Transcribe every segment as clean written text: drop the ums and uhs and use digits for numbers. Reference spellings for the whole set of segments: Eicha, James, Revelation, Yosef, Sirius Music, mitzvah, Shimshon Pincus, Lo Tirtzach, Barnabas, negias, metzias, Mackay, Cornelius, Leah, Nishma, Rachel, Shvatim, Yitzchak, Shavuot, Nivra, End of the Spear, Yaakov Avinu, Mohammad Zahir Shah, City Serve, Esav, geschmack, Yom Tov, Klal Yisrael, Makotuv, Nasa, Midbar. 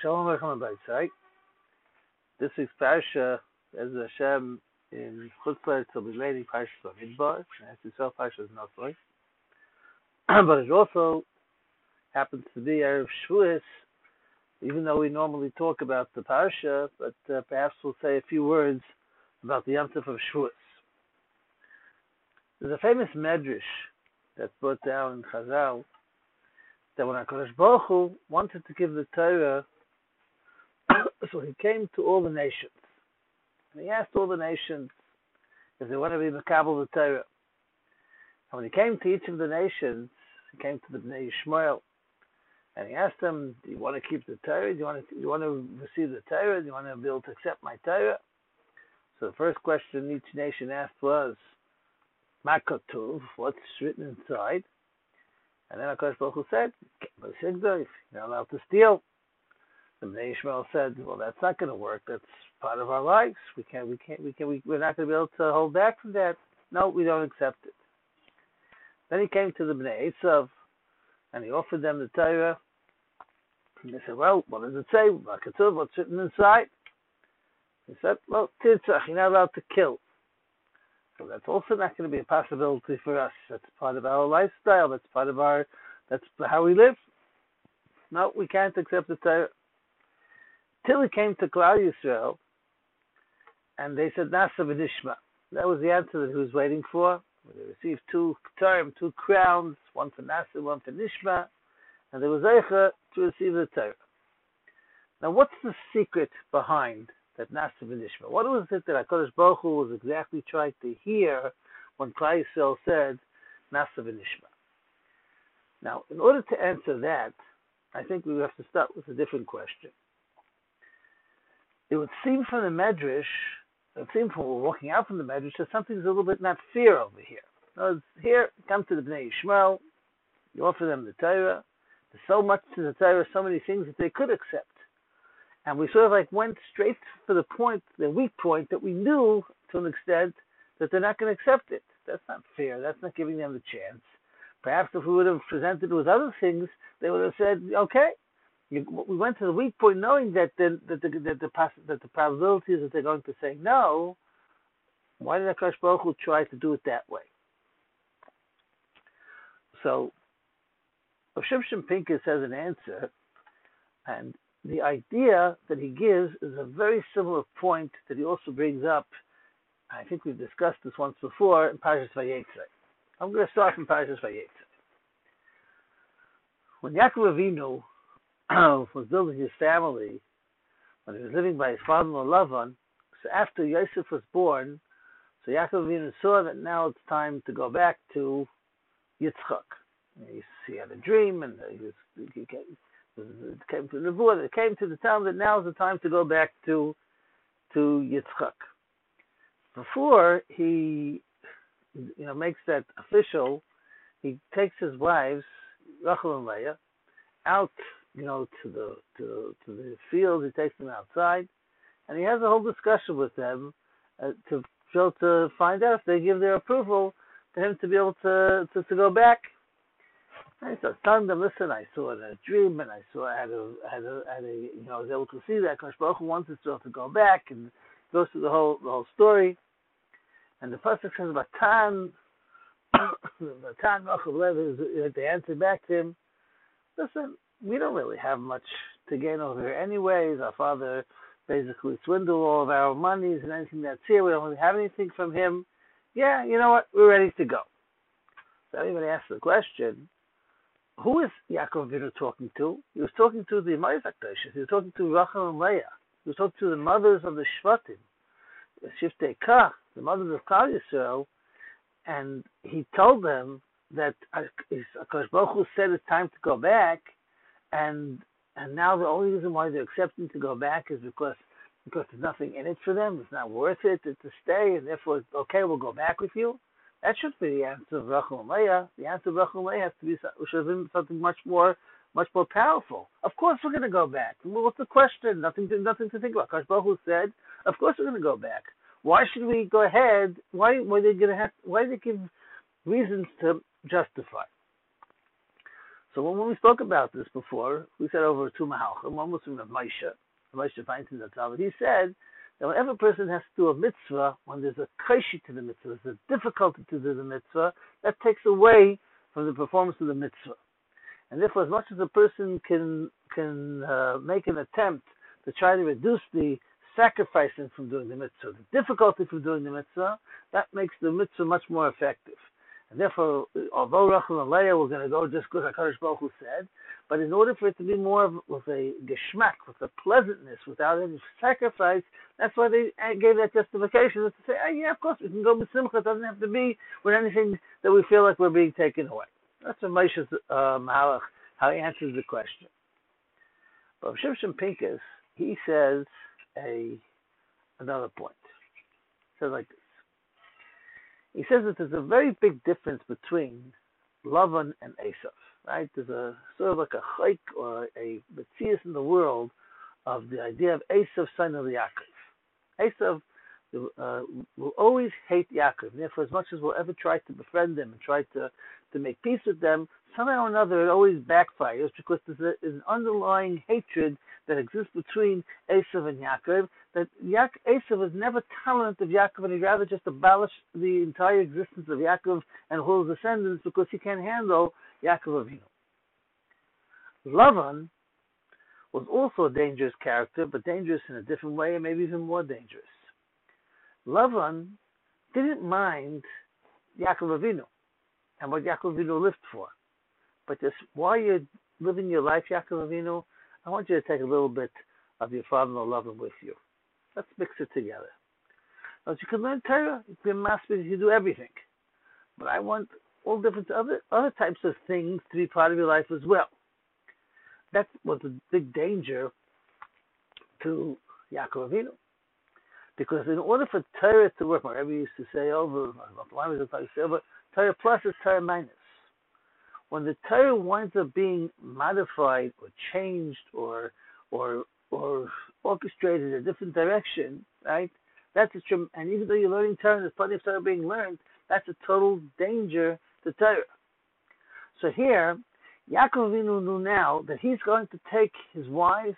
Shalom Aleichem Abayisai. This week's parsha, as Hashem in Chutzpah, it's a related parsha from Midbar. As itself, parsha is not right, but it also happens to be Erev Shavuot. Even though we normally talk about the parsha, but perhaps we'll say a few words about the Yom Tov of Shavuot. There's a famous medrash that's brought down in Chazal that when HaKadosh Baruch Hu wanted to give the Torah, so he came to all the nations. And he asked all the nations if they want to be Mekabel the Torah. And when he came to each of the nations, he came to the Bnei Yishmael, and he asked them, do you want to keep the Torah? Do you want to receive the Torah? Do you want to be able to accept my Torah? So the first question each nation asked was, Makotuv, what's written inside? And then HaKadosh Baruch Hu said, you're not allowed to steal. The Bnei Yishmael said, well, that's not going to work. That's part of our lives. We're not going to be able to hold back from that. No, we don't accept it. Then he came to the Bnei Esav, and he offered them the Torah. And they said, well, what does it say? Makotuv, what's written inside? He said, Lo Tirtzach, you're not allowed to kill. So that's also not going to be a possibility for us. That's part of our lifestyle. That's how we live. No, we can't accept the Torah. Till it came to Klal Yisrael, and they said Naseh V'nishma. That was the answer that he was waiting for. They received two crowns, one for Nasa, one for Nishma, and there was Eicha to receive the Torah. Now, what's the secret behind that Naseh V'nishma? What was it that HaKadosh Baruch Hu was exactly trying to hear when Klal Yisrael said Naseh V'nishma? Now, in order to answer that, I think we have to start with a different question. It would seem from the Medrash, it seems when we're walking out from the Medrash, that something's a little bit not fair over here. In other words, here, come to the Bnei Yishmael, you offer them the Torah, there's so much to the Torah, so many things that they could accept. And we sort of like went straight for the point, the weak point, that we knew to an extent that they're not going to accept it. That's not fair, that's not giving them the chance. Perhaps if we would have presented with other things, they would have said, okay. We went to the weak point knowing that the probability is that they're going to say no. Why did HaKadosh Baruch Hu try to do it that way? So, Shimshon Pincus has an answer, and the idea that he gives is a very similar point that he also brings up. I think we've discussed this once before in Parshas Vayetzai. I'm going to start from Parshas Vayetzai. When Yaakov Avinu was building his family, when he was living by his father-in-law Lavan, so after Yosef was born, so Yaakov Avinu saw that now it's time to go back to Yitzchak. He had a dream, and it came to the board. It came to the town that now is the time to go back to Yitzchak. Before he, makes that official, he takes his wives Rachel and Leah out. To the field, he takes them outside, and he has a whole discussion with them to find out if they give their approval for him to be able to go back. And he starts telling them, listen, I saw in a dream, and I was able to see that HaKadosh Baruch Hu wants Israel to go back, and goes through the whole story. And the pasuk says, Batan Rachel Lev, they answered back to him, listen, we don't really have much to gain over here anyways. Our father basically swindled all of our monies and anything that's here. We don't really have anything from him. Yeah, you know what? We're ready to go. So everybody asks the question, who is Yaakov Avinu talking to? He was talking to the Ma'ifakdashis. He was talking to Rachel and Leah. He was talking to the mothers of the Shvatim, the Shiftei Kach, the mothers of Klal Yisrael. And he told them that HaKadosh Baruch Hu said it's time to go back, and now the only reason why they're accepting to go back is because there's nothing in it for them. It's not worth it to stay, and therefore, okay, we'll go back with you. That should be the answer of Rachel and Leah. The answer of Rachel and Leah should have been something much more powerful. Of course, we're going to go back. Well, what's the question? Nothing to think about. HaKadosh Baruch Hu said, "Of course, we're going to go back. Why should we go ahead? Why are they going to have? Why do they give reasons to justify?" So when we spoke about this before, we said over two mahalchim. One was from Rav Moshe Feinstein, he said that whenever a person has to do a mitzvah, when there's a kaishi to the mitzvah, there's a difficulty to do the mitzvah, that takes away from the performance of the mitzvah. And therefore, as much as a person can make an attempt to try to reduce the sacrificing from doing the mitzvah, the difficulty from doing the mitzvah, that makes the mitzvah much more effective. And therefore, although Rachel and Leah were going to go just because HaKadosh Baruch Hu said, but in order for it to be more of, with a geschmack, with a pleasantness, without any sacrifice, that's why they gave that justification to say, oh, yeah, of course, we can go with simcha. It doesn't have to be with anything that we feel like we're being taken away. That's what Moshe's Mahalach, how he answers the question. But Shimshon Pincus, he says another point. He says like this. He says that there's a very big difference between Lavan and Esav, right? There's a sort of like a chayk or a metzias in the world of the idea of Esav, son of Yaakov. Esav will always hate Yaakov. Therefore, as much as we'll ever try to befriend them and try to make peace with them, somehow or another it always backfires because there's an underlying hatred that exists between Esav and Yaakov, that Esav is never tolerant of Yaakov, and he'd rather just abolish the entire existence of Yaakov and all his descendants because he can't handle Yaakov Avinu. Lavan was also a dangerous character, but dangerous in a different way and maybe even more dangerous. Lavan didn't mind Yaakov Avinu and what Yaakov Avinu lived for. But just while you're living your life, Yaakov Avinu, I want you to take a little bit of your father-in-law Lavan with you. Let's mix it together. Now, you can learn Torah, you can be a master, you can do everything. But I want all different other types of things to be part of your life as well. That was a big danger to Yaakov Avinu. Because in order for Torah to work, my Rebbe used to say over, Torah plus is Torah minus. When the Torah winds up being modified or changed or orchestrated in a different direction, right? And even though you're learning Torah and there's plenty of Torah being learned, that's a total danger to Torah. So here, Yaakov Avinu knew now that he's going to take his wives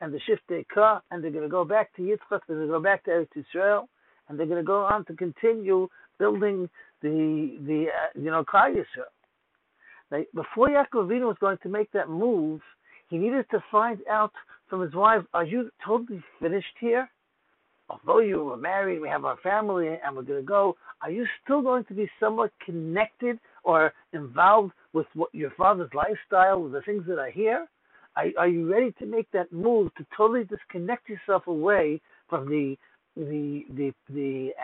and the Shiftei Kach, and they're going to go back to Yitzchak, they're going to go back to Eretz Yisrael, and they're going to go on to continue building the Klal Yisrael. Now, before Yaakov Avinu was going to make that move, he needed to find out from his wife, are you totally finished here? Although you were married, we have our family, and we're going to go, are you still going to be somewhat connected or involved with what your father's lifestyle, with the things that are here? Are you ready to make that move to totally disconnect yourself away from the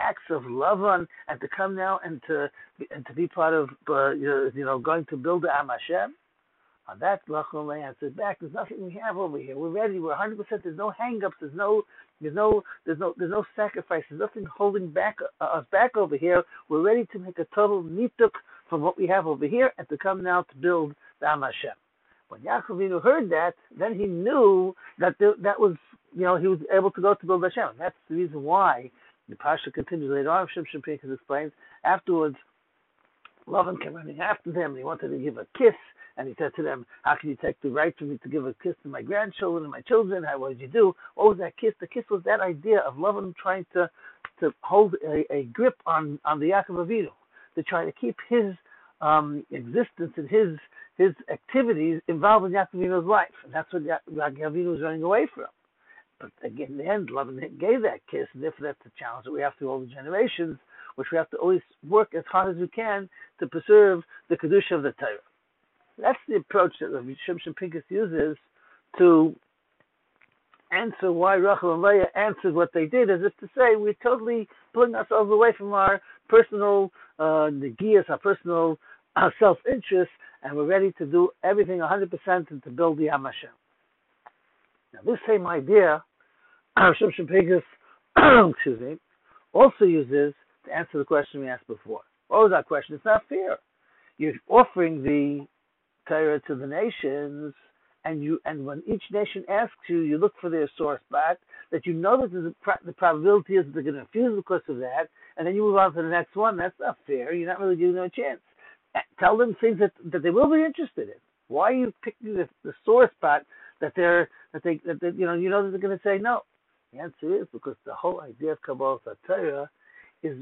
acts of Lavan and to come now and to be part of going to build the Am Hashem? On that, Rachel answered back, "There's nothing we have over here. We're ready. We're 100%. There's no hang-ups. There's no sacrifice. There's nothing holding back us back over here. We're ready to make a total nituk from what we have over here and to come now to build the Am Hashem." When Yaakov Avinu heard that, then he knew that that was he was able to go to build Hashem. And that's the reason why the parsha continues later on. Shimshon Pincus explains afterwards, Lavan came running after them, and he wanted to give a kiss, and he said to them, "How can you take the right from me to give a kiss to my grandchildren and my children? What did you do?" What was that kiss? The kiss was that idea of Lavan trying to hold a grip on the Yaakov Avinu, to try to keep his existence and his activities involved in Yaakov Avinu's life. And that's what Yaakov Avinu was running away from. But again, in the end, Lavan gave that kiss, and therefore that's the challenge that we have through all the generations, which we have to always work as hard as we can to preserve the Kedusha of the Torah. That's the approach that Shimshon Pincus uses to answer why Rachel and Leah answered what they did, as if to say, we're totally pulling ourselves away from our personal negias, our personal self-interest, and we're ready to do everything 100% and to build the Am Hashem. Now, this same idea, Shimshon Pincus, excuse me, also uses to answer the question we asked before. What was our question? It's not fair. You're offering the Torah to the nations, and when each nation asks you, you look for their source back, that you know that the probability is that they're going to refuse because of that, and then you move on to the next one. That's not fair. You're not really giving them a chance. Tell them things that they will be interested in. Why are you picking the sore spot that they're going to say no? The answer is because the whole idea of Kabbalah HaTorah is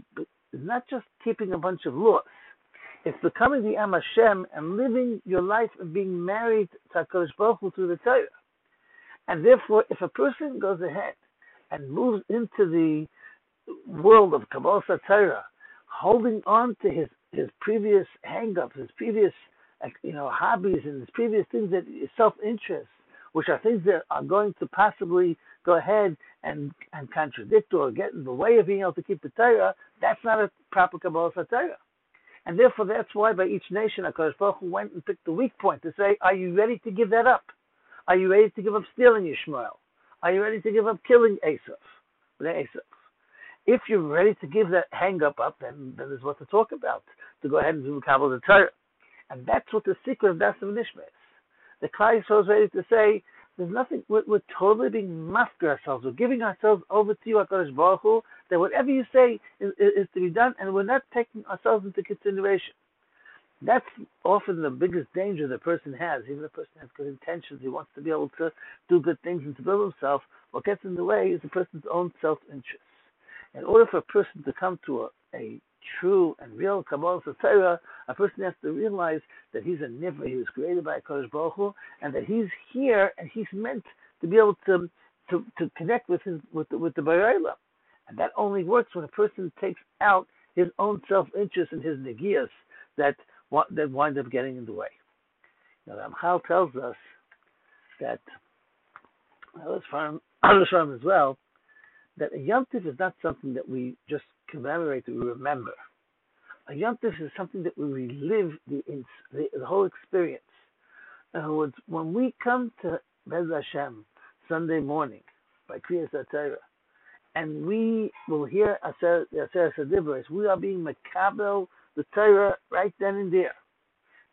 not just keeping a bunch of laws. It's becoming the Am Hashem and living your life and being married to HaKadosh Baruch Hu through the Torah. And therefore, if a person goes ahead and moves into the world of Kabbalah HaTorah, holding on to his previous hang-ups, his previous hobbies and his previous things that self-interest, which are things that are going to possibly go ahead and contradict or get in the way of being able to keep the Torah, that's not a proper Kabbalah HaTorah. And therefore, that's why by each nation, HaKadosh Baruch Hu went and picked the weak point to say, are you ready to give that up? Are you ready to give up stealing Yishmael? Are you ready to give up killing Esav? If you're ready to give that hang-up up, then there's what to talk about, to go ahead and do Kabbalah HaTorah. And that's what the secret of Naseh V'nishma is. The Klal Yisrael is ready to say, there's nothing, we're totally being master ourselves, we're giving ourselves over to you, HaKadosh Baruch Hu, that whatever you say is to be done, and we're not taking ourselves into consideration. That's often the biggest danger the person has. Even a person has good intentions, he wants to be able to do good things and to build himself. What gets in the way is a person's own self-interest. In order for a person to come to a true and real Kabbalah HaTorah, a person has to realize that he's a nivra, he was created by HaKadosh Baruch Hu, and that he's here and he's meant to be able to connect with the Borei Olam. And that only works when a person takes out his own self-interest and his negias that wind up getting in the way. Now, the Ramchal tells us that, from as well, that a Yom Tov is not something that we just commemorate, that we remember. A Yom Tov is something that we relive the whole experience. In other words, when we come to Bez Hashem Sunday morning by Kriyas HaTorah, and we will hear Aser Sadibros, we are being Mekabel the Torah right then and there.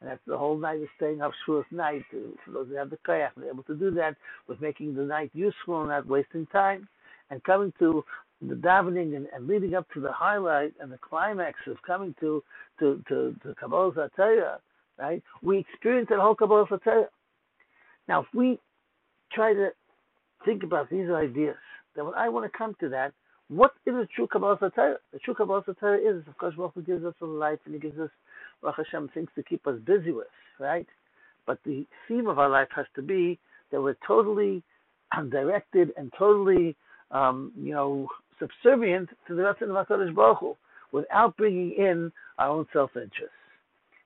And that's the whole night of staying up Shavuot night. For those that have the kayak, they're able to do that with making the night useful and not wasting time. And coming to the davening and leading up to the highlight and the climax of coming to Kabbalah HaTorah, right? We experience that whole Kabbalah HaTorah. Now, if we try to think about these ideas, then when I want to come to that, what is a true Kabbalah HaTorah? The true Kabbalah HaTorah is, of course, Baruch Hu gives us a life and He gives us, Baruch Hashem, things to keep us busy with, right? But the theme of our life has to be that we're totally directed and totally subservient to the Ratzon of HaKadosh Baruch Hu, without bringing in our own self-interest.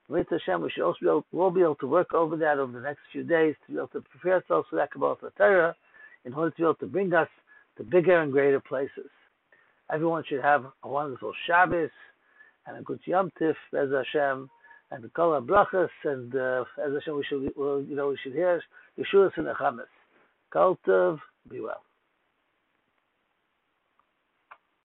With Hashem, we should all be able to work over that over the next few days to be able to prepare ourselves for that Kabbalah HaTorah in order to be able to bring us to bigger and greater places. Everyone should have a wonderful Shabbos and a good Yom Tov, Bez Hashem, and the Kol HaBrachas, and Bez Hashem, we should hear Yeshua's and Achamas. Kol Tov, be well.